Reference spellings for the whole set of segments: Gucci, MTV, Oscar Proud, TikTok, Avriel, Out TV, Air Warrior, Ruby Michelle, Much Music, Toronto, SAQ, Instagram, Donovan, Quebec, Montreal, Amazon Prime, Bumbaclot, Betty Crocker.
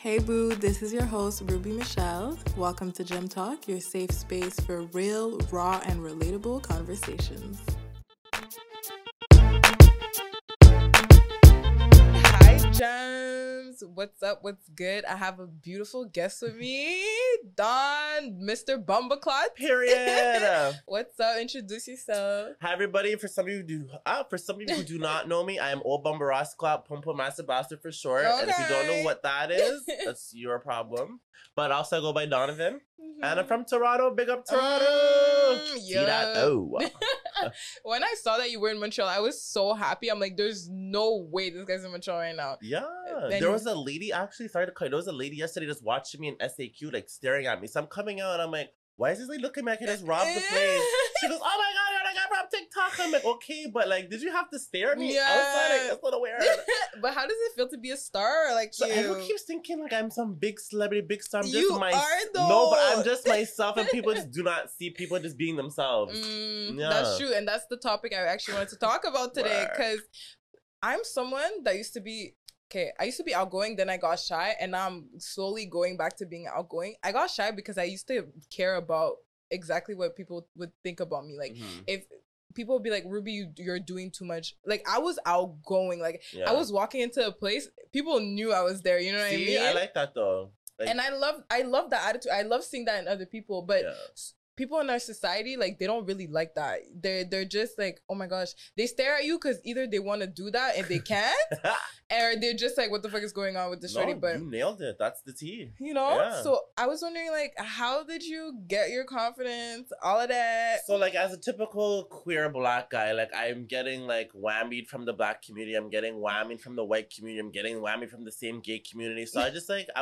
Hey boo, this is your host Ruby Michelle. Welcome to Gym Talk, your safe space for real, raw, and relatable conversations. Hi Gems, what's up, what's good? I have a beautiful guest with me, Don, Mr. Bumbaclot. Period. What's up, introduce yourself. Hi everybody, for some of you who do not know me, I am Old Bumbarasclot, Pompo Master Bastard for short. Okay. And if you don't know what that is, that's your problem. But also I go by Donovan. Mm-hmm. And I'm from Toronto, big up Toronto. When I saw that you were in Montreal, I was so happy. I'm like, there's no way this guy's in Montreal right now. Yeah. There was a lady yesterday just watching me in SAQ, like staring at me. So I'm coming out and I'm like, why is this lady looking back and just robbed the place? She goes, oh my God, TikTok. I'm like, okay, but like, did you have to stare at me? Yeah. Outside? Like, that's not aware. But how does it feel to be a star? Like, so everyone keeps thinking like I'm some big celebrity, big star. But I'm just myself, and people just do not see people just being themselves. That's true, and that's the topic I actually wanted to talk about today because I'm someone that used to be outgoing, then I got shy, and now I'm slowly going back to being outgoing. I got shy because I used to care about exactly what people would think about me. Like, mm-hmm. If people would be like, Ruby, you're doing too much. Like, I was outgoing. Like, yeah. I was walking into a place, people knew I was there. You know what I mean? I like that though. Like, and I love that attitude. I love seeing that in other people. But people in our society, like, they don't really like that. They're just like, oh my gosh. They stare at you because either they want to do that and they can't, or they're just like, what the fuck is going on with this shorty? But you nailed it. That's the tea. You know? Yeah. So I was wondering, like, how did you get your confidence, all of that? So, like, as a typical queer Black guy, like, I'm getting, like, whammied from the Black community. I'm getting whammied from the white community. I'm getting whammied from the same gay community. So I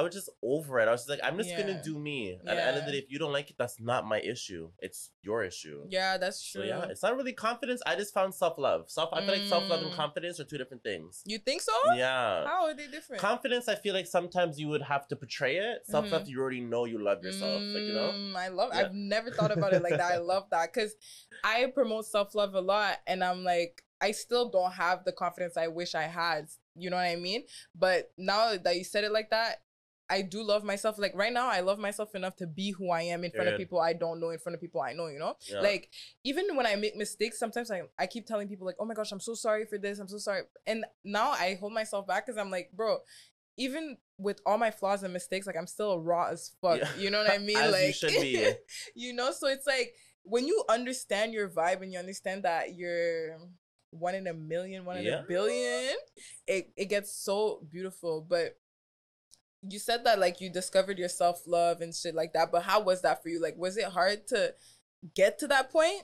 was just over it. I was just like, I'm just going to do me. At the end of the day, if you don't like it, that's not my issue. It's your issue. Yeah, that's true. So, it's not really confidence. I just found self-love. I feel like self-love and confidence are two different things. You think so? Yeah. How are they different? Confidence, I feel like sometimes you would have to portray it. Self-love, you already know you love yourself. Like, you know? I've never thought about it like that. I love that because I promote self-love a lot, and I'm like, I still don't have the confidence I wish I had. You know what I mean? But now that you said it like that, I do love myself. Like, right now, I love myself enough to be who I am in front of people I don't know, in front of people I know, you know? Yeah. Like, even when I make mistakes, sometimes I keep telling people, like, oh my gosh, I'm so sorry for this. I'm so sorry. And now I hold myself back because I'm like, bro, even with all my flaws and mistakes, like, I'm still raw as fuck. Yeah. You know what I mean? As like, you should be. You know? So it's like, when you understand your vibe and you understand that you're one in a million, one in a billion, it gets so beautiful. But you said that, like, you discovered your self-love and shit like that, but how was that for you? Like, was it hard to get to that point?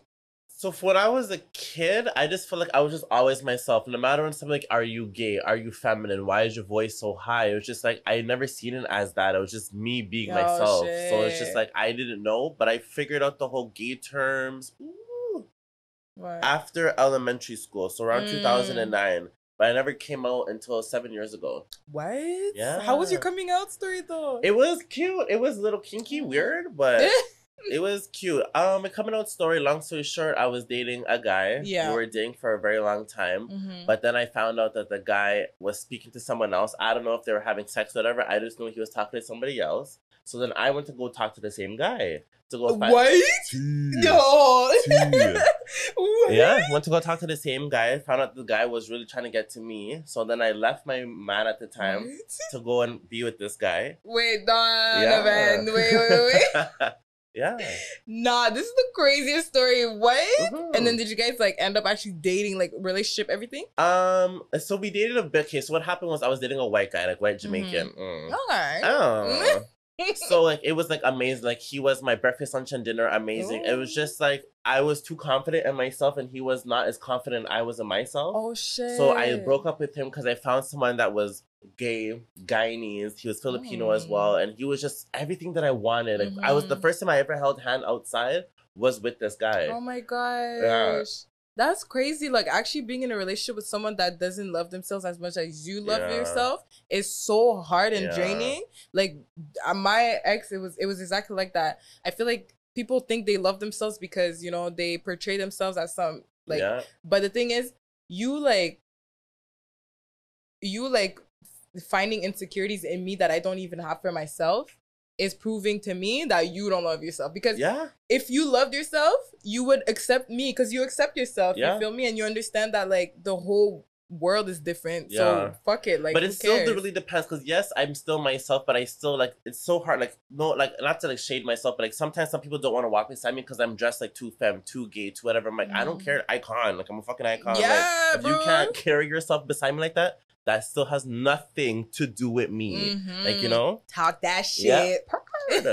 So, for when I was a kid, I just felt like I was just always myself. No matter when something like, are you gay? Are you feminine? Why is your voice so high? It was just like, I never seen it as that. It was just me being myself. Shit. So, it's just like, I didn't know, but I figured out the whole gay terms after elementary school. So, around 2009. But I never came out until 7 years ago. What? Yeah. How was your coming out story though? It was cute. It was a little kinky, weird, but it was cute. My coming out story, long story short, I was dating a guy. Yeah. We were dating for a very long time. Mm-hmm. But then I found out that the guy was speaking to someone else. I don't know if they were having sex or whatever. I just knew he was talking to somebody else. So then I went to go talk to the same guy. To go find went to go talk to the same guy. Found out the guy was really trying to get to me. So then I left my man at the time to go and be with this guy. Wait, Donovan. Yeah. Wait. Yeah. Nah, this is the craziest story. What? Mm-hmm. And then did you guys like end up actually dating, like relationship, everything? So we dated a bit. Okay, so what happened was I was dating a white guy, like white Jamaican. Mm-hmm. Okay. Oh. So, like, it was, like, amazing. Like, he was my breakfast, lunch, and dinner. Amazing. Ooh. It was just, like, I was too confident in myself, and he was not as confident I was in myself. Oh, shit. So, I broke up with him because I found someone that was gay, Guyanese. He was Filipino as well. And he was just everything that I wanted. Like, I was the first time I ever held hand outside was with this guy. Oh, my gosh. Yeah. That's crazy. Like, actually being in a relationship with someone that doesn't love themselves as much as you love yourself is so hard and draining. Like, my ex, it was exactly like that. I feel like people think they love themselves because, you know, they portray themselves as some, like, but the thing is, you, like, finding insecurities in me that I don't even have for myself is proving to me that you don't love yourself. Because if you loved yourself, you would accept me, because you accept yourself. You feel me? And you understand that like the whole world is different. So fuck it. Like, but it still really depends, because yes, I'm still myself, but I still like, it's so hard. Like, no, like not to like shade myself, but like sometimes some people don't want to walk beside me because I'm dressed like too femme, too gay, too whatever. I'm like, I don't care. Icon. Like, I'm a fucking icon. Yeah, like, if you can't carry yourself beside me like that, that still has nothing to do with me. Like, you know? Talk that shit. Yeah.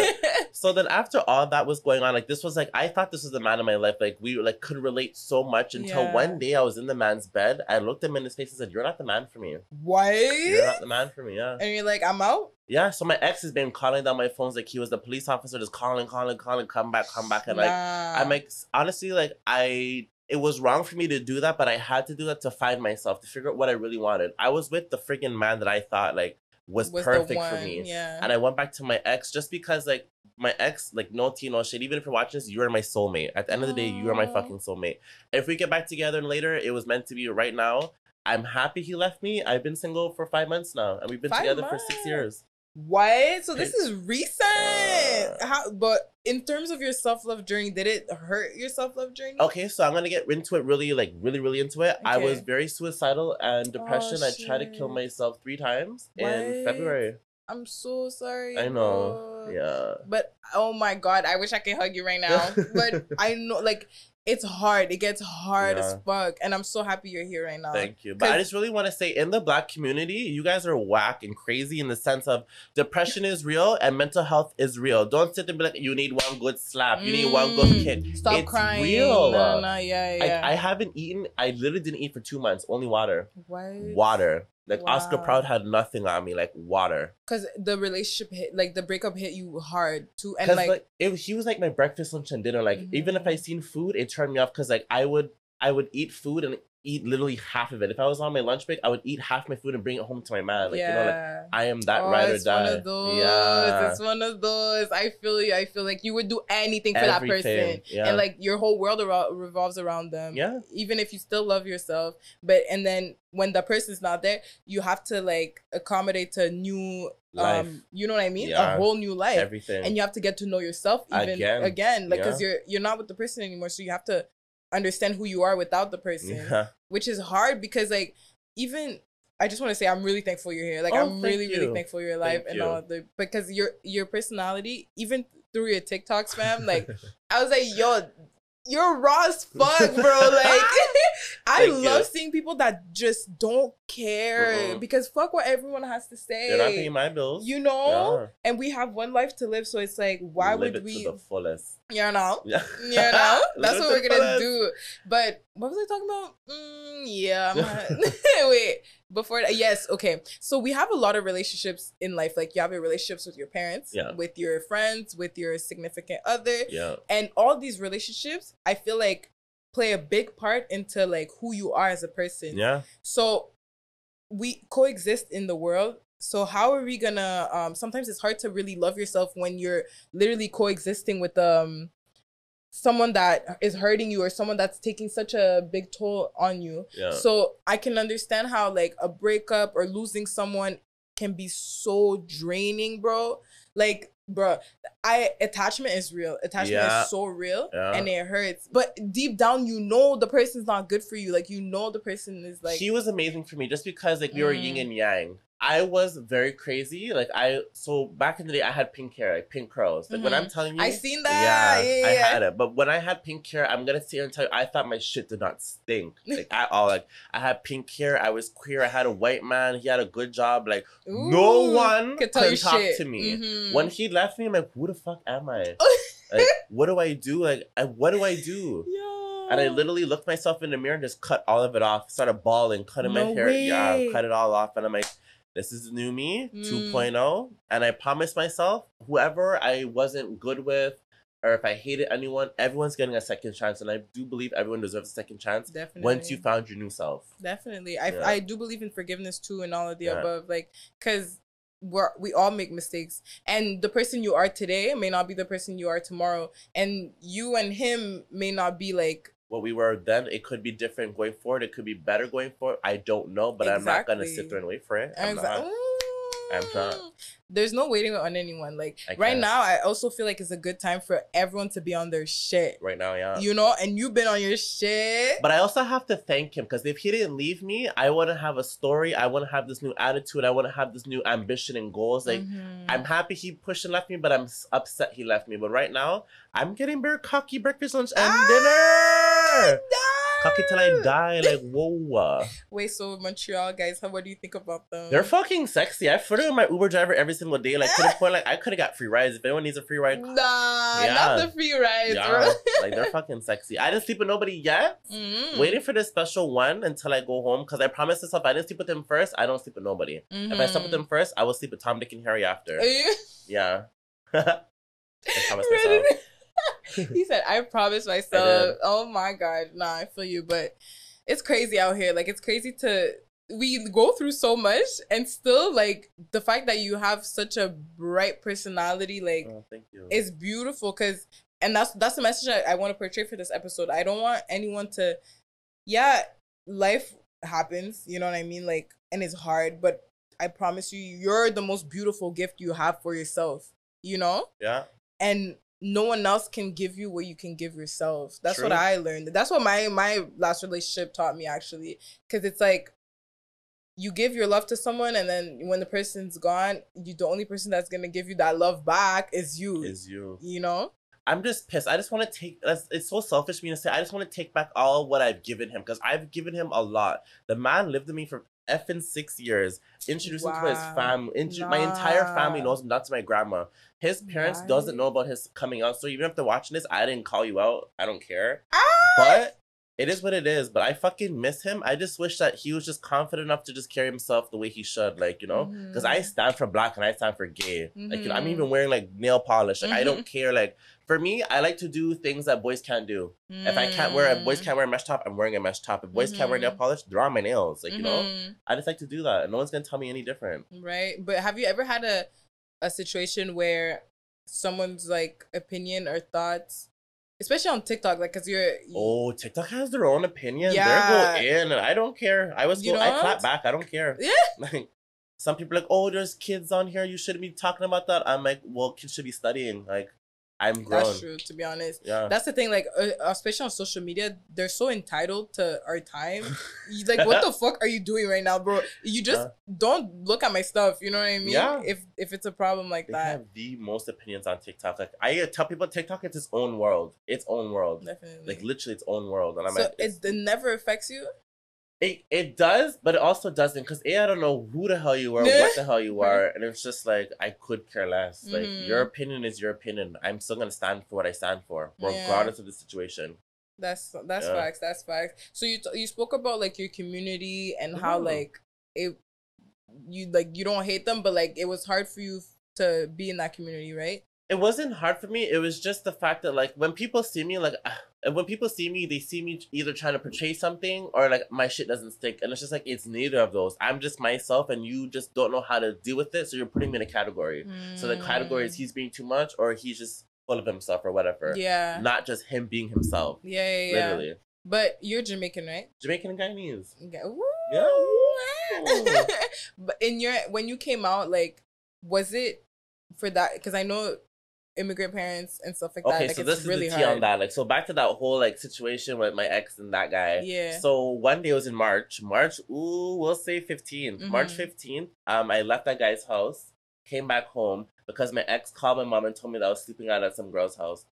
So then after all that was going on, like, this was like, I thought this was the man of my life. Like, we like could relate so much until one day I was in the man's bed. I looked him in his face and said, you're not the man for me. What? You're not the man for me, yeah. And you're like, I'm out? Yeah, so my ex has been calling down my phones. Like, he was the police officer, just calling, come back. And like, I'm like, honestly, like, it was wrong for me to do that, but I had to do that to find myself, to figure out what I really wanted. I was with the friggin' man that I thought, like, was perfect for me. Yeah. And I went back to my ex just because, like, my ex, like, no tea, no shade. Even if you're watching this, you are my soulmate. At the end of the day, you are my fucking soulmate. If we get back together later, it was meant to be right now. I'm happy he left me. I've been single for 5 months now. And we've been together for 6 years. What? So this is recent. But in terms of your self-love journey, did it hurt your self-love journey? Okay, so I'm gonna get into it really, like, really into it. Okay. I was very suicidal and depression. I tried to kill myself 3 times in February. I'm so sorry. I know. Bro. Yeah. But oh my God, I wish I could hug you right now. But I know, like, it's hard. It gets hard as fuck. And I'm so happy you're here right now. Thank you. But I just really want to say, in the Black community, you guys are whack and crazy in the sense of depression is real and mental health is real. Don't sit and be like, you need one good slap. You need one good kick. Stop crying. It's real. No, no, yeah. I haven't eaten. I literally didn't eat for 2 months. Only water. What? Water. Like, Oscar Proud had nothing on me, like, water. Because the relationship hit, like, the breakup hit you hard, too. And, like he was, like, my breakfast, lunch, and dinner. Like, even if I seen food, it turned me off. Because, like, I would eat food and eat literally half of it. If I was on my lunch break, I would eat half my food and bring it home to my man. Like, you know, like, I am that ride or die. It's one of those. Yeah. It's one of those. I feel you. I feel like you would do anything for that person. Yeah. And, like, your whole world revolves around them. Yeah. Even if you still love yourself. But, and then when the person's not there, you have to, like, accommodate to new life. You know what I mean? Yeah. A whole new life. Everything. And you have to get to know yourself even again. Like, because you're not with the person anymore. So you have to understand who you are without the person, which is hard, because, like, even I just want to say I'm really thankful you're here. Like, I'm really thankful you're alive and all the, because your personality, even through your TikToks, fam, like, I was like, yo, you're raw as fuck, bro. Like, I love seeing people that just don't care, because fuck what everyone has to say. They're not paying my bills, you know. And we have one life to live, so it's like, why would we live it to the fullest? You know, that's what we're gonna do. But what was I talking about? Wait. Before that, okay. So we have a lot of relationships in life. Like, you have your relationships with your parents, with your friends, with your significant other. And all these relationships, I feel like, play a big part into, like, who you are as a person. So we coexist in the world. So how are we gonna, sometimes it's hard to really love yourself when you're literally coexisting with someone that is hurting you, or someone that's taking such a big toll on you. So I can understand how, like, a breakup or losing someone can be so draining, bro. Like, bro, attachment is real. Attachment is so real, and it hurts. But deep down, you know the person's not good for you. Like, you know the person is, like, she was amazing for me, just because, like, we were yin and yang. I was very crazy. Like, so back in the day, I had pink hair, like pink curls. Like, when I'm telling you, I seen that. Yeah, I had it. But when I had pink hair, I'm gonna sit here and tell you, I thought my shit did not stink, like, at all. Like, I had pink hair. I was queer. I had a white man. He had a good job. Like, no one could talk to me. When he left me, I'm like, who the fuck am I? Like, what do I do? Like, what do I do? And I literally looked myself in the mirror and just cut all of it off. Started bawling, cutting my hair. Yeah, cut it all off, and I'm like, this is the new me, 2.0. And I promised myself, whoever I wasn't good with, or if I hated anyone, everyone's getting a second chance. And I do believe everyone deserves a second chance. Definitely. Once you found your new self. Definitely. I do believe in forgiveness, too, and all of the above. Like, because we all make mistakes. And the person you are today may not be the person you are tomorrow. And you and him may not be, like, what we were then. It could be different going forward. It could be better going forward. I don't know, but I'm not gonna sit there and wait for it. I'm not. I'm sorry. There's no waiting on anyone. Like right now, I also feel like it's a good time for everyone to be on their shit. Right now, yeah. You know, and you've been on your shit. But I also have to thank him, because if he didn't leave me, I wouldn't have a story. I wouldn't have this new attitude. I wouldn't have this new ambition and goals. Like I'm happy he pushed and left me, but I'm upset he left me. But right now, I'm getting very cocky breakfast, lunch, and dinner. Cocky till I die, like whoa. Wait, so Montreal guys, what do you think about them? They're fucking sexy. I flirted with my Uber driver every single day, like to the point like I could have got free rides. If anyone needs a free ride, not the free rides, bro. Like they're fucking sexy. I didn't sleep with nobody yet. Waiting for this special one until I go home, because I promised myself I didn't sleep with him first. I don't sleep with nobody. If I sleep with him first, I will sleep with Tom, Dick, and Harry after. Yeah. I promised myself. He said, I promised myself. Oh my God. Nah, I feel you. But it's crazy out here. Like, it's crazy to, we go through so much, and still, like, the fact that you have such a bright personality, like, thank you. It's beautiful. Because, and that's the message I want to portray for this episode. I don't want anyone to, yeah, life happens, you know what I mean? Like, and it's hard, but I promise you, you're the most beautiful gift you have for yourself, you know? Yeah. And no one else can give you what you can give yourself. That's True. What I learned. That's what my last relationship taught me, actually. Because it's like, you give your love to someone, and then when the person's gone, the only person that's going to give you that love back is you. Is you. You know? I'm just pissed. I just want to take, it's so selfish for me to say, I just want to take back all what I've given him. Because I've given him a lot. The man lived with me for effing 6 years, introduced him to his family. My entire family knows him, not to my grandma. His parents doesn't know about his coming out, so even after watching this, I didn't call you out. I don't care. But it is what it is. But I fucking miss him. I just wish that he was just confident enough to just carry himself the way he should, like, you know? Because I stand for black and I stand for gay. Like, you know, I'm even wearing, like, nail polish. Like, I don't care. Like, for me, I like to do things that boys can't do. If I can't wear, if boys can't wear a mesh top, I'm wearing a mesh top. If boys can't wear nail polish, draw my nails. Like, you know? I just like to do that. And no one's going to tell me any different. Right. But have you ever had a situation where someone's, like, opinion or thoughts, especially on TikTok, like, because oh, TikTok has their own opinion. Yeah. They're going in, and I don't care. I clap back. I don't care. Yeah. Like, some people are like, oh, there's kids on here. You shouldn't be talking about that. I'm like, well, kids should be studying. Like, I'm grown. That's true, to be honest. Yeah. That's the thing, like, especially on social media, they're so entitled to our time. Like, what the fuck are you doing right now, bro? You just don't look at my stuff, you know what I mean? Yeah. If it's a problem like that. They have the most opinions on TikTok. Like, I tell people TikTok is its own world. Its own world. Definitely. Like, literally its own world. And I'm so like, it never affects you? It does, but it also doesn't, because I don't know who the hell you are, what the hell you are, and it's just like, I could care less. Like, your opinion is your opinion. I'm still going to stand for what I stand for, regardless of the situation. That's facts, that's facts. So you spoke about, like, your community and how, like, you don't hate them, but, like, it was hard for you to be in that community, right? It wasn't hard for me. It was just the fact that, like, when people see me, like, when people see me, they see me either trying to portray something or, like, my shit doesn't stick. And it's just, like, it's neither of those. I'm just myself, and you just don't know how to deal with it, so you're putting me in a category. So the category is he's being too much, or he's just full of himself, or whatever. Yeah. Not just him being himself. Yeah. Literally. But you're Jamaican, right? Jamaican and Guyanese. Okay. Yeah. But when you came out, like, was it for that? Because I know immigrant parents and stuff like that. Okay, like, so this is really the tea hard on that. Like, so back to that whole, like, situation with my ex and that guy. Yeah. So one day, it was in March, we'll say 15th. March 15th, I left that guy's house, came back home, because my ex called my mom and told me that I was sleeping out at some girl's house.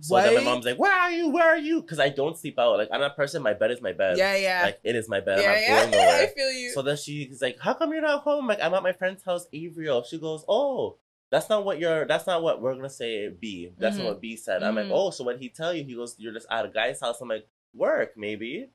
So then my mom's like, where are you? Because I don't sleep out. Like, I'm that person, my bed is my bed. Yeah. Like, it is my bed. Yeah, I feel you. So then she's like, how come you're not home? Like, I'm at my friend's house, Avriel. She goes, oh, that's not what we're gonna say, B. That's not what B said. I'm like, oh, so what he tell you? He goes, you're just at a guy's house. I'm like, work, maybe.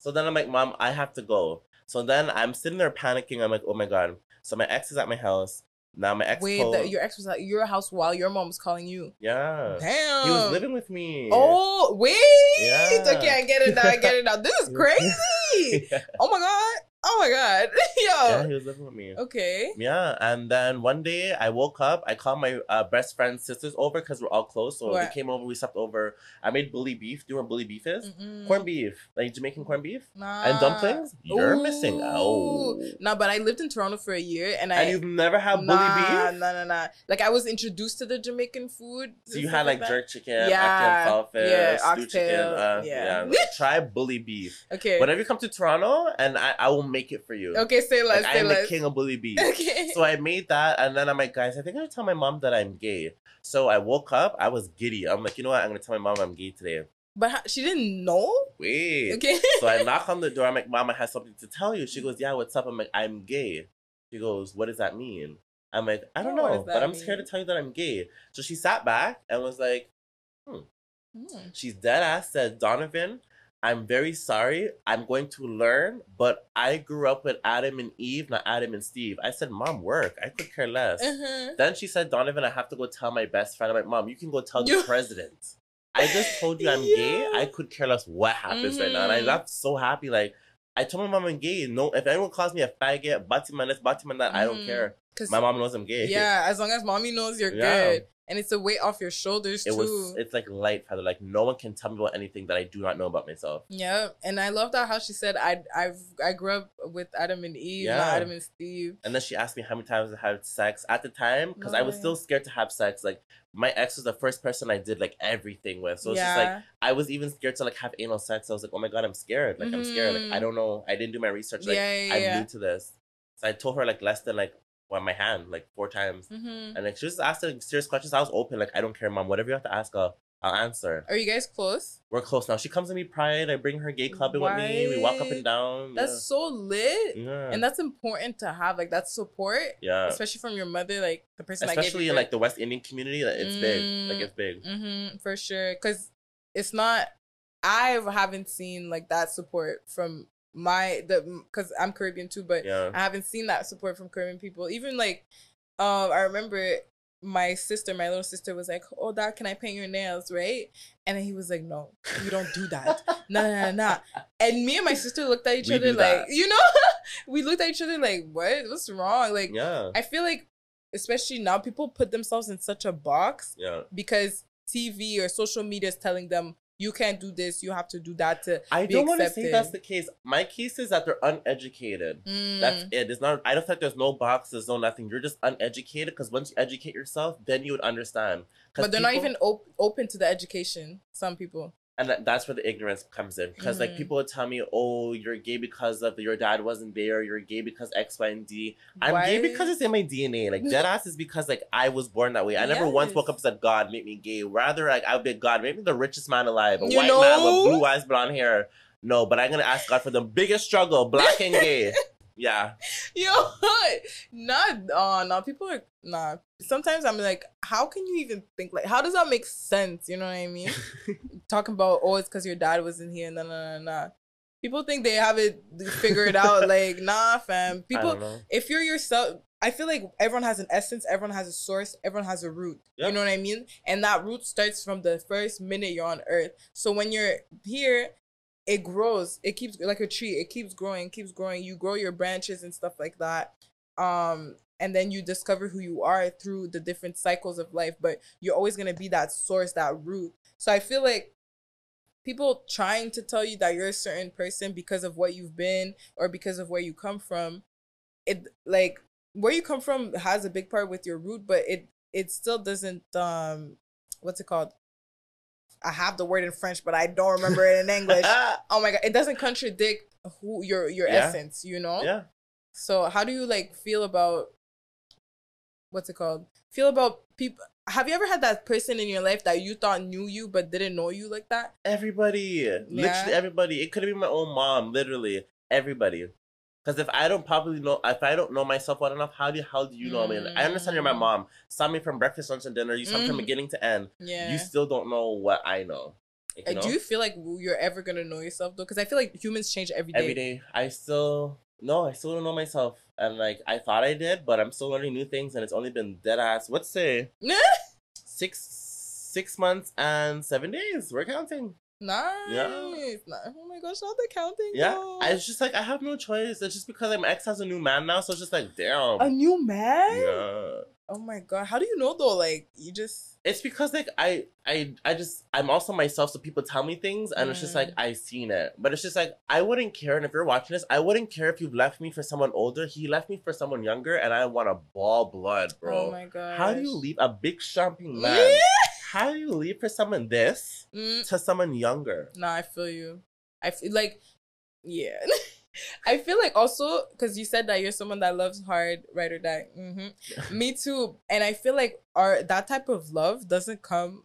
So then I'm like, mom, I have to go. So then I'm sitting there panicking. I'm like, oh my God. So my ex is at my house. Now my ex your ex was at your house while your mom was calling you. Yeah. Damn. He was living with me. Oh, wait. Yeah. Okay, I get it now. This is crazy. Oh my God. Oh my God. Yo. Yeah, he was living with me. Okay. Yeah. And then one day I woke up. I called my best friend's sisters over because we're all close. So they came over. We slept over. I made bully beef. Do you know what bully beef is? Corned beef. Like Jamaican corned beef. Nah. And dumplings. You're missing out. No, but I lived in Toronto for a year. And I... And you've never had bully beef? No. Like I was introduced to the Jamaican food. So you had like jerk chicken, saltfish, oxtail, chicken. Try bully beef. Okay. Whenever you come to Toronto, and I will make it for you. Okay, say less. Like, say I'm less. The king of bully beef. Okay. So I made that, and then I'm like, guys, I think I'm gonna tell my mom that I'm gay. So I woke up, I was giddy. I'm like, you know what? I'm gonna tell my mom I'm gay today. But she didn't know? Wait. Okay. So I knock on the door. I'm like, Mom, I have something to tell you. She goes, yeah, what's up? I'm like, I'm gay. She goes, what does that mean? I'm like, I don't know, but I'm scared to tell you that I'm gay. So she sat back and was like, She's dead ass said, Donovan, I'm very sorry. I'm going to learn, but I grew up with Adam and Eve, not Adam and Steve. I said, Mom, work. I could care less. Then she said, Donovan, I have to go tell my best friend. I'm like, Mom, you can go tell the president. I just told you I'm gay. I could care less what happens right now. And I left so happy. Like, I told my mom I'm gay. No, if anyone calls me a faggot, batiman this, batiman that, I don't care. My mom knows I'm gay. Yeah, as long as mommy knows you're good. And it's a weight off your shoulders, too. It's like light feather. Like, no one can tell me about anything that I do not know about myself. Yeah. And I love that how she said, I grew up with Adam and Eve, not Adam and Steve. And then she asked me how many times I had sex. At the time, because I was still scared to have sex. Like, my ex was the first person I did, like, everything with. So it's just, like, I was even scared to, like, have anal sex. I was like, oh, my God, I'm scared. Like, I'm scared. Like, I don't know. I didn't do my research. Like, I'm new to this. So I told her, like, less than, like, on my hand like 4 times and like she was asking serious questions. I was open, like I don't care, Mom, whatever you have to ask, I'll answer. Are you guys close? We're close now. She comes to me Pride. I bring her gay clubbing with me. We walk up and down. That's so lit. And that's important to have, like that support, especially from your mother, like the person, especially in like the West Indian community, like, it's big, like it's big for sure, because it's not, I haven't seen like that support from because I'm Caribbean too, but I haven't seen that support from Caribbean people. Even like, I remember my little sister was like, oh, Dad, can I paint your nails, right? And then he was like, no, you don't do that. No. And me and my sister looked at each other like, you know, we looked at each other like, what's wrong? Like, I feel like, especially now, people put themselves in such a box because TV or social media is telling them, you can't do this. You have to do that to be accepted. I don't want to say that's the case. My case is that they're uneducated. That's it. It's not. I don't think there's no boxes, no nothing. You're just uneducated. Because once you educate yourself, then you would understand. But they're not even open to the education. Some people. And that's where the ignorance comes in. Because like people would tell me, oh, you're gay because of your dad wasn't there. You're gay because X, Y, and D. I'm gay because it's in my DNA. Like deadass is because like I was born that way. I never once woke up and said, God, make me gay. Rather, like I would be, God, make me the richest man alive. A white man with blue eyes, blonde hair. No, but I'm going to ask God for the biggest struggle, black and gay. People are sometimes I'm like, how can you even think like, how does that make sense? You know what I mean? Talking about, oh, it's because your dad wasn't here. No. People think they have it figured out. Like, nah, fam. People, if you're yourself, I feel like everyone has an essence, everyone has a source, everyone has a root. You know what I mean? And that root starts from the first minute you're on earth. So when you're here, it grows, it keeps like a tree, it keeps growing. You grow your branches and stuff like that, and then you discover who you are through the different cycles of life, but you're always going to be that source, that root. So I feel like people trying to tell you that you're a certain person because of what you've been or because of where you come from, it like where you come from has a big part with your root, but it still doesn't what's it called? I have the word in French, but I don't remember it in English. Oh my God. It doesn't contradict who your essence, you know? Yeah. So how do you like feel about, what's it called? Feel about people. Have you ever had that person in your life that you thought knew you but didn't know you like that? Everybody. Yeah. Literally everybody. It could have been my own mom. Literally everybody. Because if I don't know myself well enough, how do you know me? I understand you're my mom. Saw me from breakfast, lunch, and dinner. You saw me from beginning to end. Yeah. You still don't know what I know. Like, do you feel like you're ever going to know yourself, though? Because I feel like humans change every day. Every day. I still don't know myself. And, like, I thought I did, but I'm still learning new things. And it's only been dead ass, let's say, 6 months and 7 days. We're counting. Nice. Yeah. Nice. Oh my gosh, not the counting. Yeah. Though. I was just like, I have no choice. It's just because my ex has a new man now, so it's just like, damn. A new man? Yeah. Oh my god. How do you know though? Like, you just... It's because like I just, I'm also myself, so people tell me things and it's just like, I've seen it. But it's just like, I wouldn't care. And if you're watching this, I wouldn't care if you've left me for someone older. He left me for someone younger and I want to ball blood, bro. Oh my god. How do you leave a big champagne man? Yeah. How do you leave for someone this to someone younger? Nah, I feel you. I feel like, yeah. I feel like also, because you said that you're someone that loves hard, ride or die. Mm-hmm. Me too. And I feel like that type of love doesn't come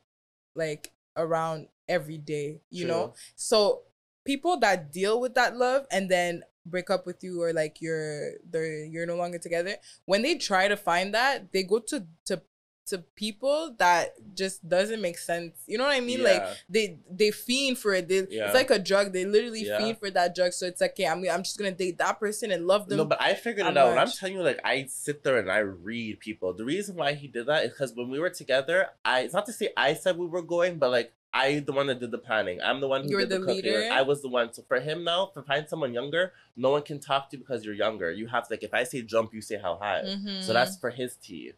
like around every day, you know? So people that deal with that love and then break up with you, or like you're no longer together, when they try to find that, they go to people that just doesn't make sense. You know what I mean? Yeah. Like they fiend for it. It's like a drug. They literally fiend for that drug. So it's like, okay, I'm just gonna date that person and love them. No, but I figured it out. When I'm telling you, like, I sit there and I read people. The reason why he did that is because when we were together, it's not to say I said we were going, but like I the one that did the planning. I'm the one who did the cooking. Like, I was the one. So for him now, to find someone younger, no one can talk to you because you're younger. You have to, like, if I say jump, you say how high. So that's for his tea.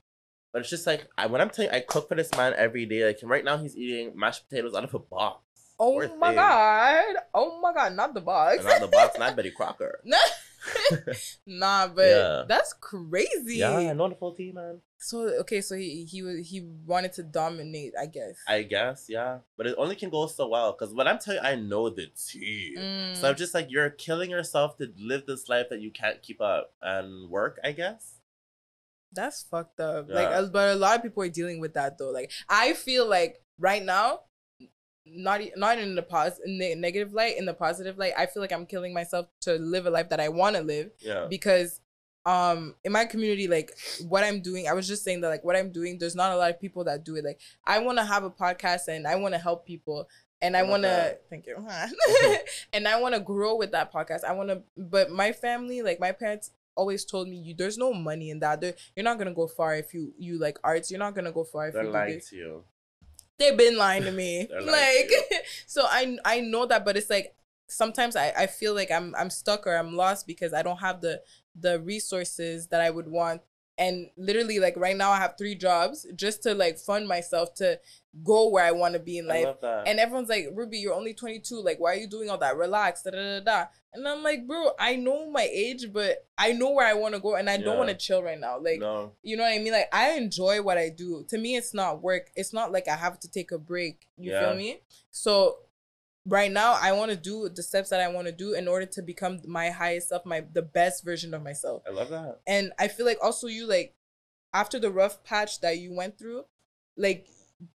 But it's just like, when I'm telling you, I cook for this man every day. Like, right now, he's eating mashed potatoes out of a box. Oh my god. Oh my god. Not the box. And not the box. Not Betty Crocker. Nah, but that's crazy. Yeah, not the full team, man. So, okay, so he wanted to dominate, I guess. I guess, yeah. But it only can go so well. Because when I'm telling you, I know the tea. So I'm just like, you're killing yourself to live this life that you can't keep up and work, I guess. That's fucked up. Yeah. Like, but a lot of people are dealing with that though. Like, I feel like right now, not in the negative light, in the positive light, I feel like I'm killing myself to live a life that I want to live. Yeah. Because, in my community, like what I'm doing, I was just saying that like what I'm doing, there's not a lot of people that do it. Like, I want to have a podcast and I want to help people. And I want to, thank you. And I want to grow with that podcast. But my family, like my parents, always told me, there's no money in that. You're not gonna go far if you like arts. You're not gonna go far if you do this. They've been lying to me. Like, so I know that, but it's like sometimes I feel like I'm stuck or I'm lost because I don't have the resources that I would want. And literally, like right now, I have 3 jobs just to like fund myself to go where I want to be in life. I love that. And everyone's like, Ruby, you're only 22. Like, why are you doing all that? Relax. Da, da, da, da. And I'm like, bro, I know my age, but I know where I want to go, and I don't want to chill right now. Like, you know what I mean? Like, I enjoy what I do. To me, it's not work. It's not like I have to take a break. You feel me? So right now, I want to do the steps that I want to do in order to become my highest self, the best version of myself. I love that. And I feel like also you, like, after the rough patch that you went through, like,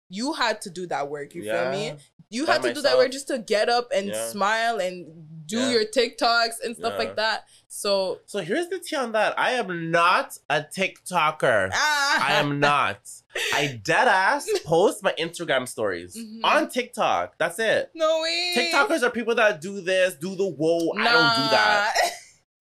you had to do that work. You feel me? You had to do that work just to get up and smile and do your TikToks and stuff like that. So here's the tea on that. I am not a TikToker. I am not. I deadass post my Instagram stories on TikTok. That's it. No way. TikTokers are people that do this, do the whoa. Nah. I don't do that.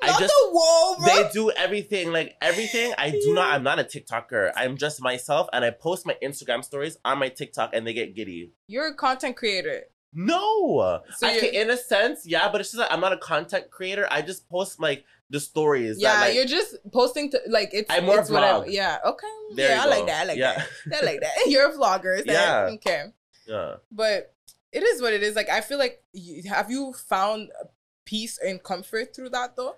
The whoa, bro. They do everything. Like, everything. I do not. I'm not a TikToker. I'm just myself, and I post my Instagram stories on my TikTok, and they get giddy. You're a content creator. No. So in a sense, yeah, but it's just like, I'm not a content creator. I just post, like, the stories. Yeah, that, like, you're just posting, I'm more vlog. Whatever. Yeah, okay. There you go. I like that. I like that. You're a vlogger. Yeah. Okay. Yeah. But it is what it is. Like, I feel like, have you found peace and comfort through that, though?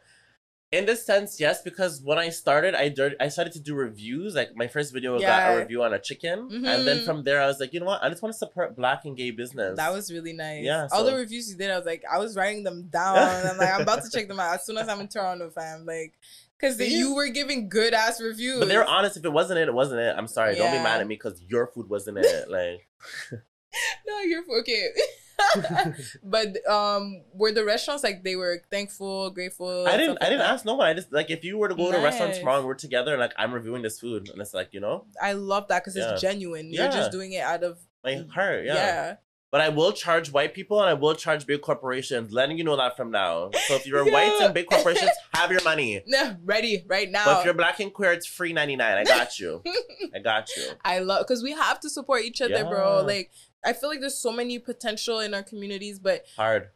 In this sense, yes, because when I started, I started to do reviews. Like, my first video got a review on a chicken. And then from there, I was like, you know what? I just want to support Black and gay business. That was really nice. Yeah, all the reviews you did, I was like, I was writing them down. And I'm like, I'm about to check them out as soon as I'm in Toronto, fam. Like, because you were giving good-ass reviews. But they were honest. If it wasn't it, it wasn't it. I'm sorry. Yeah. Don't be mad at me because your food wasn't it. Like, no, your food. Okay. But were the restaurants, like, they were thankful, grateful? I didn't ask no one. I just, like, if you were to go to a restaurant tomorrow and we're together and, like, I'm reviewing this food, and it's like, you know, I love that because it's genuine. You're just doing it out of my heart. But I will charge white people and I will charge big corporations, letting you know that from now. So if you're whites and big corporations, have your money ready right now. But if you're Black and queer, it's free $99. I got you. I love, because we have to support each other, bro. Like, I feel like there's so many potential in our communities, but hard.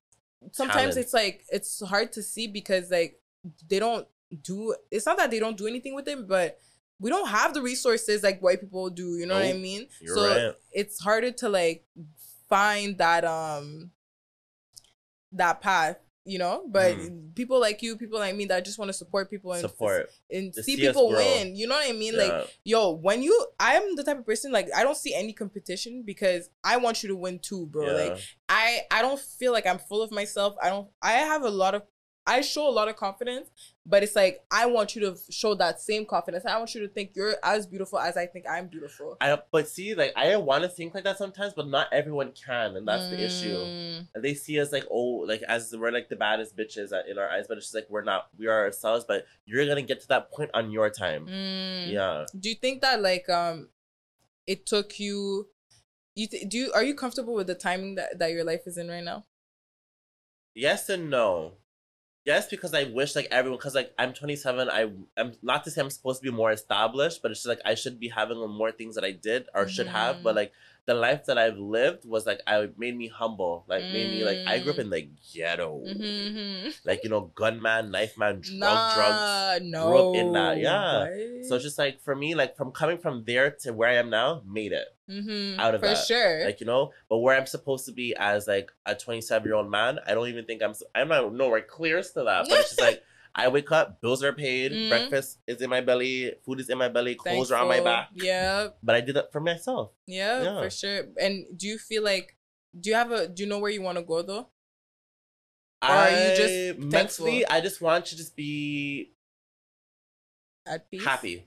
Sometimes talent. It's like it's hard to see because like they don't do. It's not that they don't do anything with it, but we don't have the resources like white people do. You know what I mean? So right. It's harder to like find that that path. You know, but people like you, people like me that just want to support people and support and see people win. You know what I mean? Yeah. Like, yo, when you, I'm the type of person, like, I don't see any competition because I want you to win too, bro. Yeah. Like, I don't feel like I'm full of myself. I show a lot of confidence, but it's like, I want you to show that same confidence. I want you to think you're as beautiful as I think I'm beautiful. But see, like, I want to think like that sometimes, but not everyone can, and that's the issue. And they see us like, oh, like, as we're like the baddest bitches in our eyes, but it's just like, we're not, we are ourselves, but you're going to get to that point on your time. Yeah. Do you think that, like, it took you, are you comfortable with the timing that your life is in right now? Yes and no. Yes, because I wish, like, everyone, because, like, I'm 27, I'm not to say I'm supposed to be more established, but it's just, like, I should be having more things that I did or should have, but, like, the life that I've lived was, like, made me humble, like, made me, like, I grew up in the ghetto, like, you know, gunman, knife man, drugs, grew up in that, yeah, right? So it's just, like, for me, like, from coming from there to where I am now, made it out of that. For sure. Like, you know, but where I'm supposed to be as, like, a 27-year-old man, I don't even think I'm not nowhere clear to that, but it's just, like, I wake up, bills are paid, breakfast is in my belly, food is in my belly, clothes are on my back. Yeah. But I did that for myself. Yeah, yeah, for sure. And do you feel like, do you know where you want to go though? I just want to just be at peace. Happy.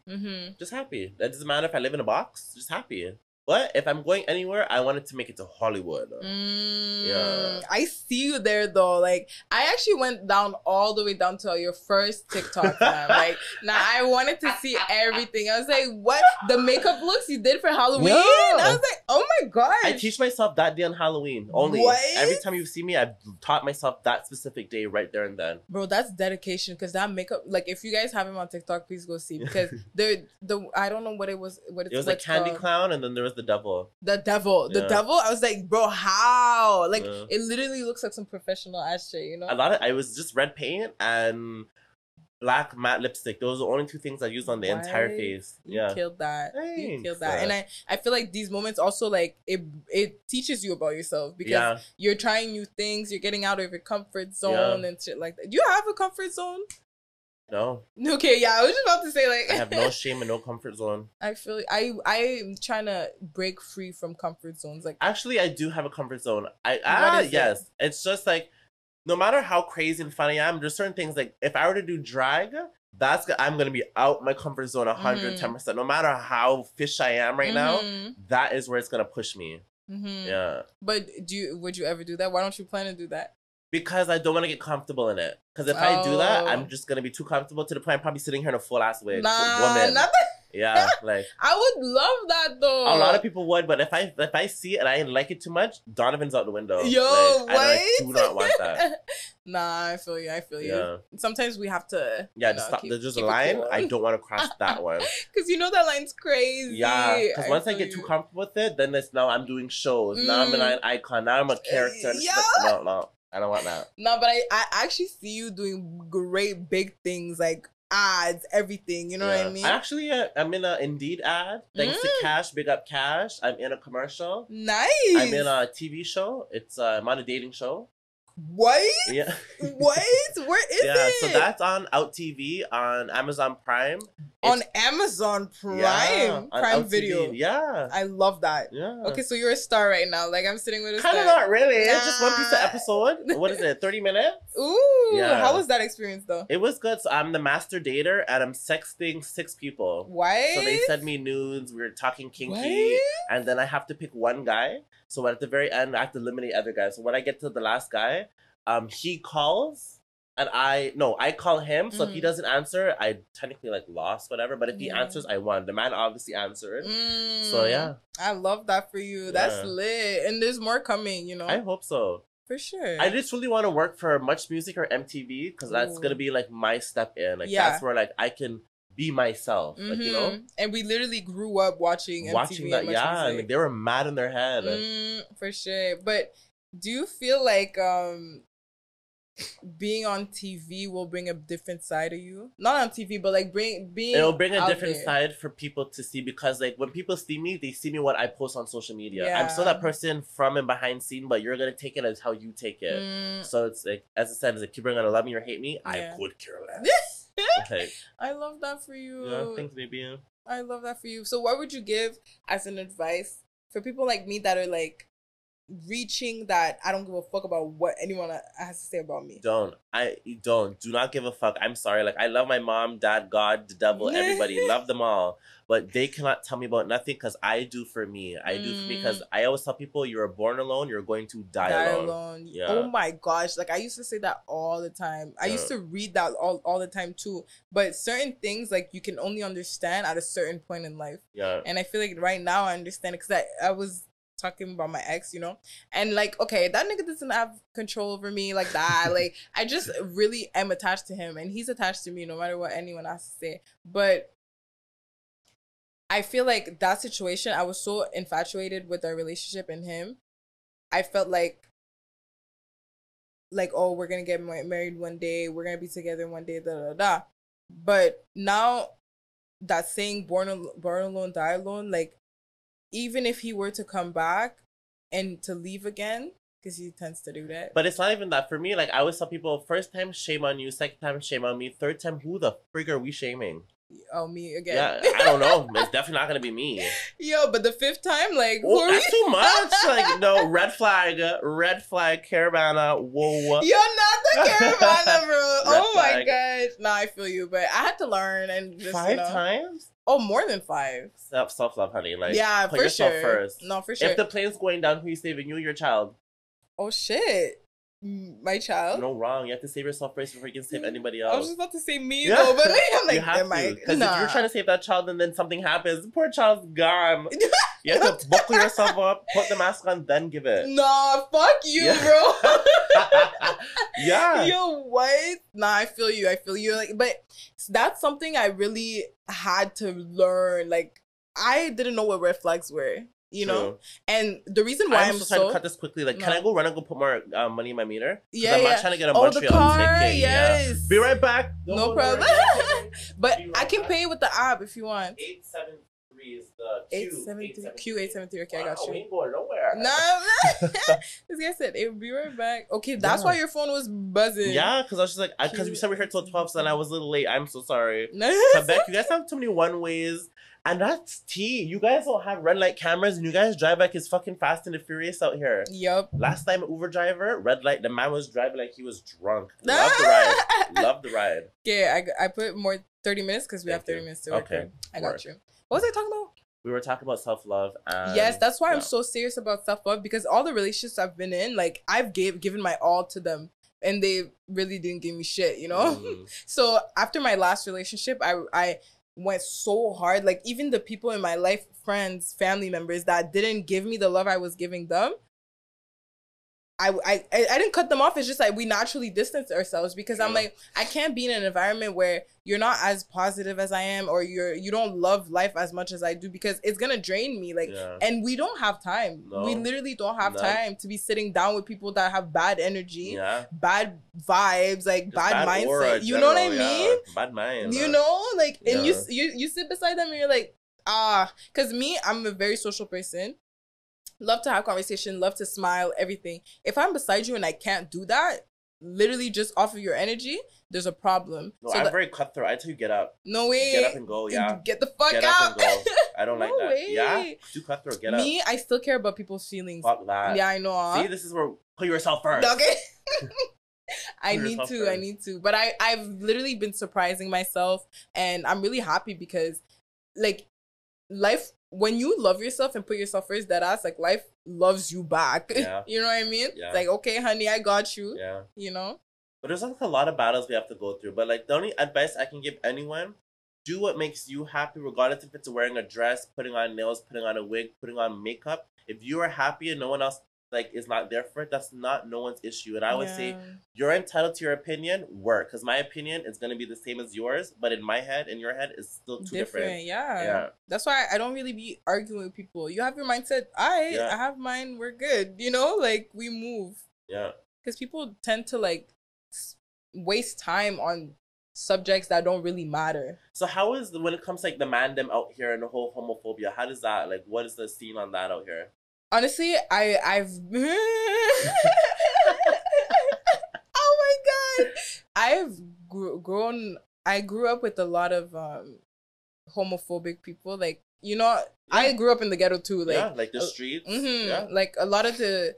Just happy. That doesn't matter if I live in a box, just happy. But if I'm going anywhere, I wanted to make it to Hollywood. Yeah. I see you there, though. Like, I actually went down all the way down to your first TikTok. Like, now I wanted to see everything. I was like, what? The makeup looks you did for Halloween? No. I was like, oh my God. I teach myself that day on Halloween only. What? Every time you see me, I've taught myself that specific day right there and then. Bro, that's dedication, because that makeup, like, if you guys have him on TikTok, please go see, because I don't know what it was. What it's, it was like Candy Clown, and then there was the devil. I was like, bro, how? Like, it literally looks like some professional ashtray, you know? A lot of, I was just red paint and black matte lipstick. Those are the only two things I used on the entire face. You killed that. Thanks. You killed that. And I feel like these moments also, like, it teaches you about yourself, because you're trying new things, you're getting out of your comfort zone and shit like that. Do you have a comfort zone? No. Okay, yeah, I was just about to say, like, I have no shame and no comfort zone. I feel I'm trying to break free from comfort zones. Like, actually, I do have a comfort zone. Yes. It's just like, no matter how crazy and funny I am, there's certain things, like, if I were to do drag, I'm gonna be out my comfort zone 110%. No matter how fish I am right now, that is where it's gonna push me. Yeah. But would you ever do that? Why don't you plan to do that? Because I don't want to get comfortable in it. Because if I do that, I'm just going to be too comfortable to the point I'm probably sitting here in a full-ass wig. Nah, yeah, like, I would love that, though. A lot of people would, but if I see it and I like it too much, Donovan's out the window. Yo, like, I do not want that. Nah, I feel you. I feel you. Yeah. Sometimes we have to. Yeah, there's just a line. Cool. I don't want to cross that one. Because you know that line's crazy. Yeah, because once I get too comfortable with it, then it's now I'm doing shows. Now I'm an icon. Now I'm a character. Yeah. Like, no. I don't want that. No, but I actually see you doing great big things, like ads, everything. You know what I mean? Actually, I'm in an Indeed ad. Thanks to Cash, big up Cash. I'm in a commercial. Nice. I'm in a TV show. I'm on a dating show. What? Yeah. What? Where is it? Yeah, so that's on Out TV, on Amazon Prime. On Amazon Prime? Yeah, Prime Video. Yeah. I love that. Yeah. Okay, so you're a star right now. Like, I'm sitting with a star. Kind of not really. Nah. It's just one piece of episode. What is it, 30 minutes? Ooh. Yeah. How was that experience, though? It was good. So I'm the master dater, and I'm sexting 6 people. What? So they send me nudes. We were talking kinky. What? And then I have to pick one guy. So at the very end, I have to eliminate other guys. So when I get to the last guy, he calls, and I call him. So if he doesn't answer, I technically, like, lost, whatever. But if he answers, I won. The man obviously answered. So yeah. I love that for you. Yeah. That's lit. And there's more coming, you know? I hope so. For sure. I just really want to work for Much Music or MTV, because that's going to be, like, my step in. Like, that's where, like, I can be myself, like, you know. And we literally grew up watching MTV that, and Much Music. Like, they were mad in their head, for sure. But do you feel like being on TV will bring a different side of you? Not on TV, but like it'll bring a different side for people to see, because like when people see me, they see me what I post on social media. Yeah. I'm still that person from and behind scene, but you're gonna take it as how you take it. So it's like, as I said, it's like people are gonna love me or hate me. I could care less. Okay. I love that for you. Yeah, thanks, baby. I love that for you. So what would you give as an advice for people like me that are like reaching that I don't give a fuck about what anyone has to say about me? Do not give a fuck. I'm sorry, like, I love my mom, dad, God, the devil, everybody. Love them all, but they cannot tell me about nothing, because I do for me. Because I always tell people, you were born alone, you're going to die alone. Yeah. Oh my gosh, like I used to say that all the time. I used to read that all the time too, but certain things like you can only understand at a certain point in life. Yeah. And I feel like right now I understand it, because I was talking about my ex, you know, and like, okay, that nigga doesn't have control over me like that. Like, I just really am attached to him, and he's attached to me no matter what anyone has to say. But I feel like that situation, I was so infatuated with our relationship and him, I felt like, oh, we're gonna get married one day, we're gonna be together one day, da da da. But now that saying, born alone, die alone, like, even if he were to come back and to leave again, because he tends to do that. But it's not even that. For me, like, I always tell people, first time, shame on you. Second time, shame on me. Third time, who the frig are we shaming? Oh, me again. Yeah, I don't know. It's definitely not going to be me. Yo, but the fifth time, like, well, that's too much. Like, no, red flag, Caravana, whoa. You're not the Caravana, bro. Oh, my gosh. Nah, I feel you, but I had to learn. And just, five times? Oh, more than five. Self-love, honey. Like, yeah, put yourself first. No, for sure. If the plane's going down, who's saving you? Your child. Oh, shit. My child? No, wrong. You have to save yourself first before you can save anybody else. I was just about to say me, though, but I'm like, because if you're trying to save that child and then something happens, the poor child's gone. You have to buckle yourself up, put the mask on, then give it. Nah, fuck you, bro. Yeah. Yo, what? Nah, I feel you. I feel you. Like, but that's something I really had to learn. Like, I didn't know what red flags were, you know. And the reason why I'm just trying to cut this quickly. Like, can I go run and go put more money in my meter? Yeah, I'm not trying to get a Montreal ticket. Yes. Yeah. Be right back. No problem. But I can pay with the app if you want. 873. Is the Q873. Okay, wow, I got you. We ain't going nowhere. No, this guy said it would be right back. Okay, that's why your phone was buzzing. Yeah, because I was just like, because we said we were here till 12, so then I was a little late. I'm so sorry. Quebec, you guys have too many one ways, and that's tea. You guys don't have red light cameras, and you guys drive like it's fucking Fast and the Furious out here. Yep. Last time, Uber driver, red light. The man was driving like he was drunk. Love the ride. Love the ride. Okay, I put more 30 minutes, because we have 30 minutes to work. Okay, I got you. What was I talking about? We were talking about self-love. Yes, that's why I'm so serious about self-love, because all the relationships I've been in, like, I've given my all to them, and they really didn't give me shit, you know? So after my last relationship, I went so hard. Like, even the people in my life, friends, family members that didn't give me the love I was giving them, I didn't cut them off. It's just like we naturally distanced ourselves, because I'm like, I can't be in an environment where you're not as positive as I am, or you don't love life as much as I do, because it's gonna drain me. Like, and we don't have time. No. We literally don't have time to be sitting down with people that have bad energy, bad vibes, like bad mindset. You know what I mean? Bad mind. You know, like, and you sit beside them and you're like, ah, because me, I'm a very social person. Love to have conversation, love to smile, everything. If I'm beside you and I can't do that, literally just off of your energy, there's a problem. No, I'm very cutthroat. I tell you, get up. No way. Get up and go, Get the fuck out. Get up and go. I don't like that. Yeah? Do cutthroat, get up. Me, I still care about people's feelings. Fuck that. Yeah, I know. See, this is where, put yourself first. Okay. I need to. But I've literally been surprising myself, and I'm really happy, because, like, life, when you love yourself and put yourself first, that ass, like, life loves you back. Yeah. You know what I mean? Yeah. It's like, okay, honey, I got you. Yeah. You know? But there's, like, a lot of battles we have to go through. But, like, the only advice I can give anyone, do what makes you happy, regardless if it's wearing a dress, putting on nails, putting on a wig, putting on makeup. If you are happy and no one else like is not there for it, that's not no one's issue. And I always say, you're entitled to your opinion, work. Because my opinion is going to be the same as yours, but in my head and your head, it's still two different. Yeah. That's why I don't really be arguing with people. You have your mindset. I have mine. We're good. You know, like we move. Yeah. Because people tend to like waste time on subjects that don't really matter. So how is, when it comes to, like, the mandem out here and the whole homophobia, how does that, like, what is the scene on that out here? Honestly, I've oh my god, I grew up with a lot of homophobic people, like, you know. I grew up in the ghetto too, like, like the streets, like a lot of the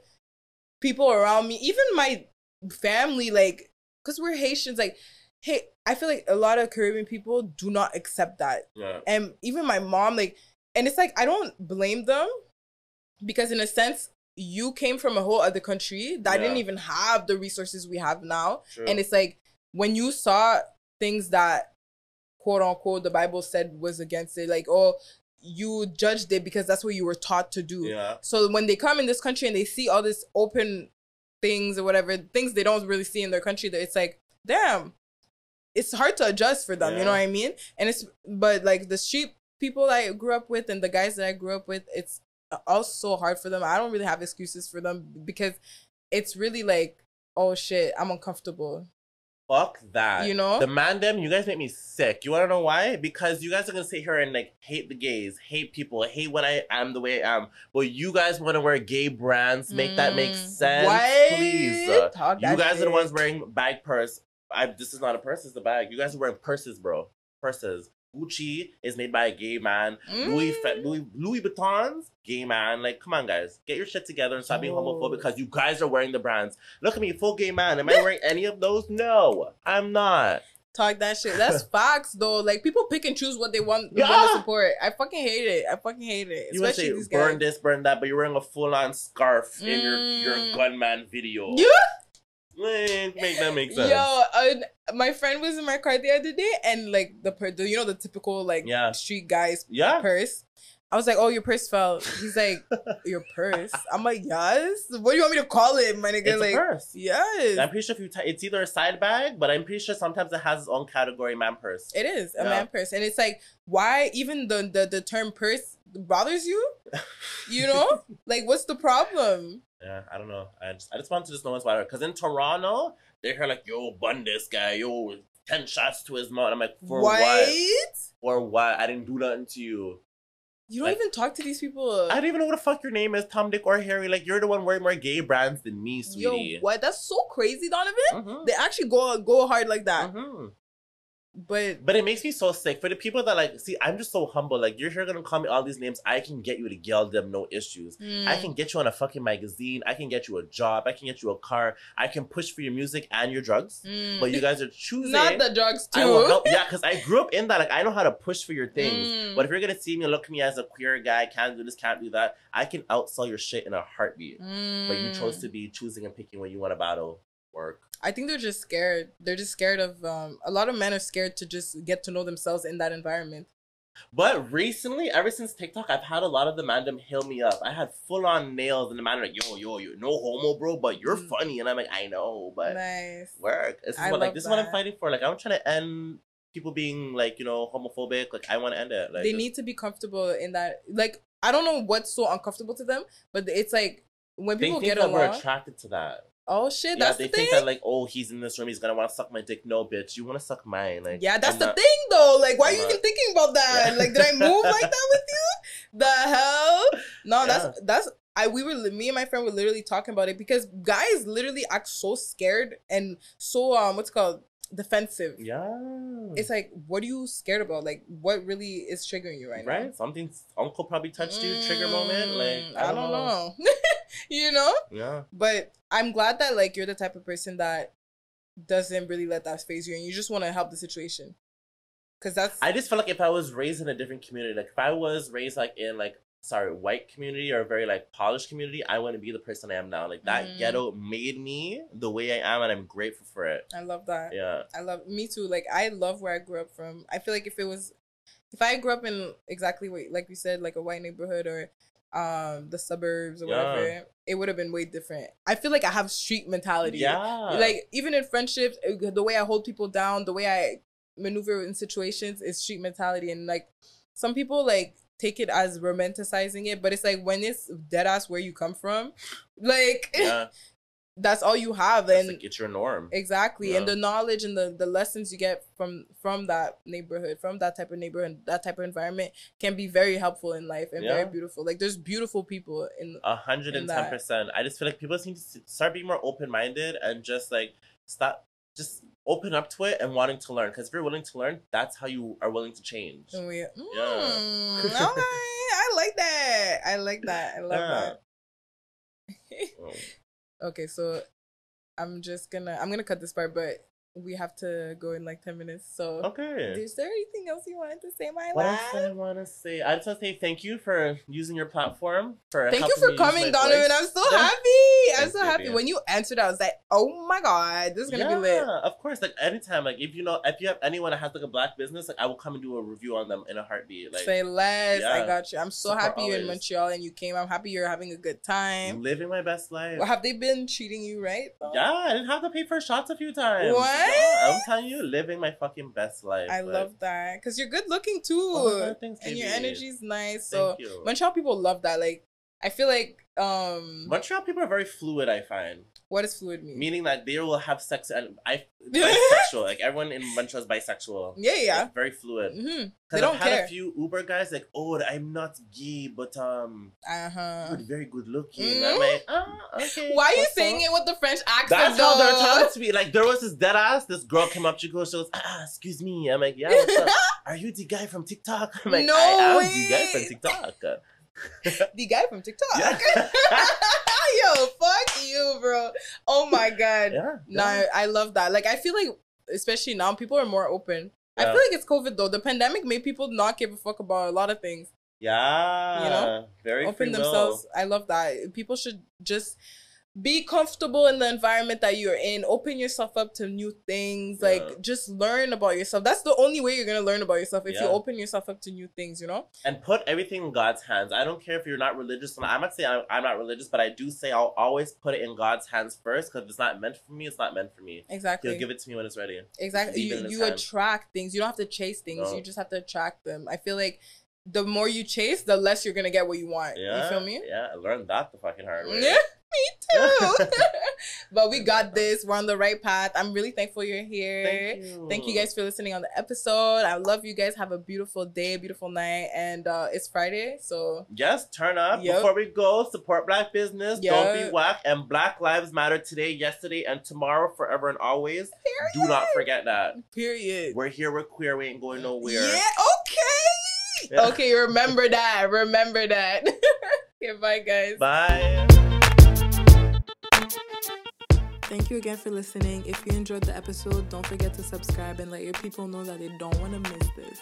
people around me, even my family, like, because we're Haitians, like, hey, I feel like a lot of Caribbean people do not accept that. Yeah. And even my mom, like, and it's like, I don't blame them, because in a sense, you came from a whole other country that didn't even have the resources we have now. True. And it's like, when you saw things that, quote unquote, the Bible said was against it, like, oh, you judged it because that's what you were taught to do. Yeah. So when they come in this country and they see all this open things or whatever, things they don't really see in their country, that it's like, damn. It's hard to adjust for them, you know what I mean? And it's, but like the street people I grew up with and the guys that I grew up with, it's also hard for them. I don't really have excuses for them, because it's really like, oh shit, I'm uncomfortable. Fuck that. You know? The mandem, you guys make me sick. You wanna know why? Because you guys are gonna sit here and like hate the gays, hate people, hate when I am the way I am. But you guys wanna wear gay brands, make that make sense. What? Please. You guys are the ones wearing bag purse. This is not a purse, it's a bag. You guys are wearing purses, bro. Purses. Gucci is made by a gay man. Louis Vuitton's gay man. Like, come on, guys. Get your shit together and stop being homophobic, because you guys are wearing the brands. Look at me, full gay man. Am I wearing any of those? No, I'm not. Talk that shit. That's facts, though. Like, people pick and choose what they want, to support. I fucking hate it. I fucking hate it. You especially say, these guys. Burn this, burn that, but you're wearing a full-on scarf in your gunman video. Yeah. Make that make sense. Yo, my friend was in my car the other day, and like the you know, the typical like street guys purse. I was like, oh, your purse fell. He's like, your purse? I'm like, yes. What do you want me to call it, my nigga? It's like, a purse. Yes. I'm pretty sure if you it's either a side bag, but I'm pretty sure sometimes it has its own category, man purse. It is a man purse, and it's like, why even the term purse bothers you? You know, like, what's the problem? Yeah, I don't know. I just wanted to just know what's about it. Because in Toronto, they hear like, yo, bun this guy. Yo, 10 shots to his mouth. I'm like, for what? For what? I didn't do nothing to you. You don't like, even talk to these people. I don't even know what the fuck your name is, Tom, Dick, or Harry. Like, you're the one wearing more gay brands than me, sweetie. Yo, what? That's so crazy, Donovan. They actually go hard like that. But it makes me so sick. For the people that like, see, I'm just so humble. Like, you're here gonna call me all these names. I can get you to yell them, no issues. I can get you on a fucking magazine. I can get you a job. I can get you a car. I can push for your music and your drugs. But you guys are choosing. Not the drugs too. Yeah, because I grew up in that. Like, I know how to push for your things. But if you're gonna see me and look at me as a queer guy, can't do this, can't do that, I can outsell your shit in a heartbeat. But you chose to be choosing and picking when you want to battle. Work. I think they're just scared. They're just scared of a lot of men are scared to just get to know themselves in that environment. But recently, ever since TikTok, I've had a lot of the mandem heal me up. I had full-on nails and the man like, yo, no homo, bro, but you're funny. And I'm like, I know, but work. This is what I'm fighting for. Like, I'm trying to end people being like, you know, homophobic. Like, I want to end it. Like, they need to be comfortable in that. Like, I don't know what's so uncomfortable to them, but it's like when people get along, we're attracted to that. Oh shit, that's the thing. They think that like, oh, he's in this room, he's gonna want to suck my dick. No, bitch, you want to suck mine. Like, yeah, that's the thing though. Like, why are you even thinking about that? Like, did I move like that with you? The hell? No, me and my friend were literally talking about it, because guys literally act so scared and so what's it called, defensive. Yeah. It's like, what are you scared about? Like, what really is triggering you right now? Right? Something uncle probably touched you, trigger moment. Like, I don't know. You know? Yeah. But I'm glad that like you're the type of person that doesn't really let that phase you, and you just want to help the situation. Cause that's, I just feel like if I was raised in a different community, like if I was raised like in like white community or a very like polished community, I wouldn't be the person I am now. Like that ghetto made me the way I am, and I'm grateful for it. I love that. Yeah. Me too. Like, I love where I grew up from. I feel like if I grew up in exactly what, like you said, like a white neighborhood or the suburbs or whatever, it would have been way different. I feel like I have street mentality. Yeah. Like, even in friendships, the way I hold people down, the way I maneuver in situations is street mentality. And, like, some people, like, take it as romanticizing it, but it's like when it's dead ass where you come from, like, that's all you have. And like, it's your norm. Exactly. Yeah. And the knowledge and the lessons you get from that neighborhood, from that type of neighborhood, that type of environment can be very helpful in life and very beautiful. Like, there's beautiful people in 110%. I just feel like people just need to start being more open-minded and just like stop, just open up to it and wanting to learn. Because if you're willing to learn, that's how you are willing to change. And we, okay. I like that. I like that. I love that. Okay, so I'm gonna cut this part, but we have to go in like 10 minutes. So okay, is there anything else you wanted to say, my love? What I want to say, I just want to say thank you for using your platform. Thank you for coming, Donovan. I'm so happy. I'm so happy. When you answered, I was like, oh my god, this is gonna be lit. Of course, like anytime, like if you have anyone that has like a black business, like I will come and do a review on them in a heartbeat. Like, say less. I got you. I'm so happy you're in Montreal and you came. I'm happy you're having a good time. Living my best life. Well, have they been treating you right? Though? Yeah, I didn't have to pay for shots a few times. What? Yeah, I'm telling you, living my fucking best life. I love that because you're good looking too, and your energy's nice. So Montreal people love that. Like, I feel like Montreal people are very fluid. I find. What does fluid mean? Meaning that they will have sex and bisexual. Like everyone in Montreal is bisexual. Yeah, yeah. Like, very fluid. Mm-hmm. They don't care. I've had a few Uber guys like, oh, I'm not gay, but dude, very good looking. Mm-hmm. I'm like, okay. Why are you saying it with the French accent? That's how they're telling me. Like, there was this dead ass. This girl came up, she goes, excuse me. I'm like, yeah, what's up? Are you the guy from TikTok? I'm like, I am the guy from TikTok. The guy from TikTok. Yeah. Yo, fuck you, bro. Oh my god. Yeah, no, I love that. Like, I feel like, especially now, people are more open. I feel like it's COVID though. The pandemic made people not give a fuck about a lot of things. Yeah. You know? Very open themselves. I love that. People should just be comfortable in the environment that you're in. Open yourself up to new things. Yeah. Like, just learn about yourself. That's the only way you're going to learn about yourself, if you open yourself up to new things, you know? And put everything in God's hands. I don't care if you're not religious. I'm not saying I'm not religious, but I do say I'll always put it in God's hands first, because if it's not meant for me, it's not meant for me. Exactly. He'll give it to me when it's ready. Exactly. You attract things. You don't have to chase things. No. You just have to attract them. I feel like the more you chase, the less you're going to get what you want. Yeah. You feel me? Yeah. I learned that the fucking hard way. Yeah. Me too. But we got this. We're on the right path. I'm really thankful you're here. Thank you guys for listening on the episode. I love you guys. Have a beautiful day, beautiful night. And it's Friday, so yes, turn up. Before we go, support black business. Don't be whack. And Black Lives Matter today, yesterday, and tomorrow, forever and always. Period. Do not forget that. Period. We're here, we're queer, we ain't going nowhere. Yeah, okay. Yeah. Okay, remember that. Remember that. Okay, bye guys. Bye. Thank you again for listening. If you enjoyed the episode, don't forget to subscribe and let your people know that they don't want to miss this.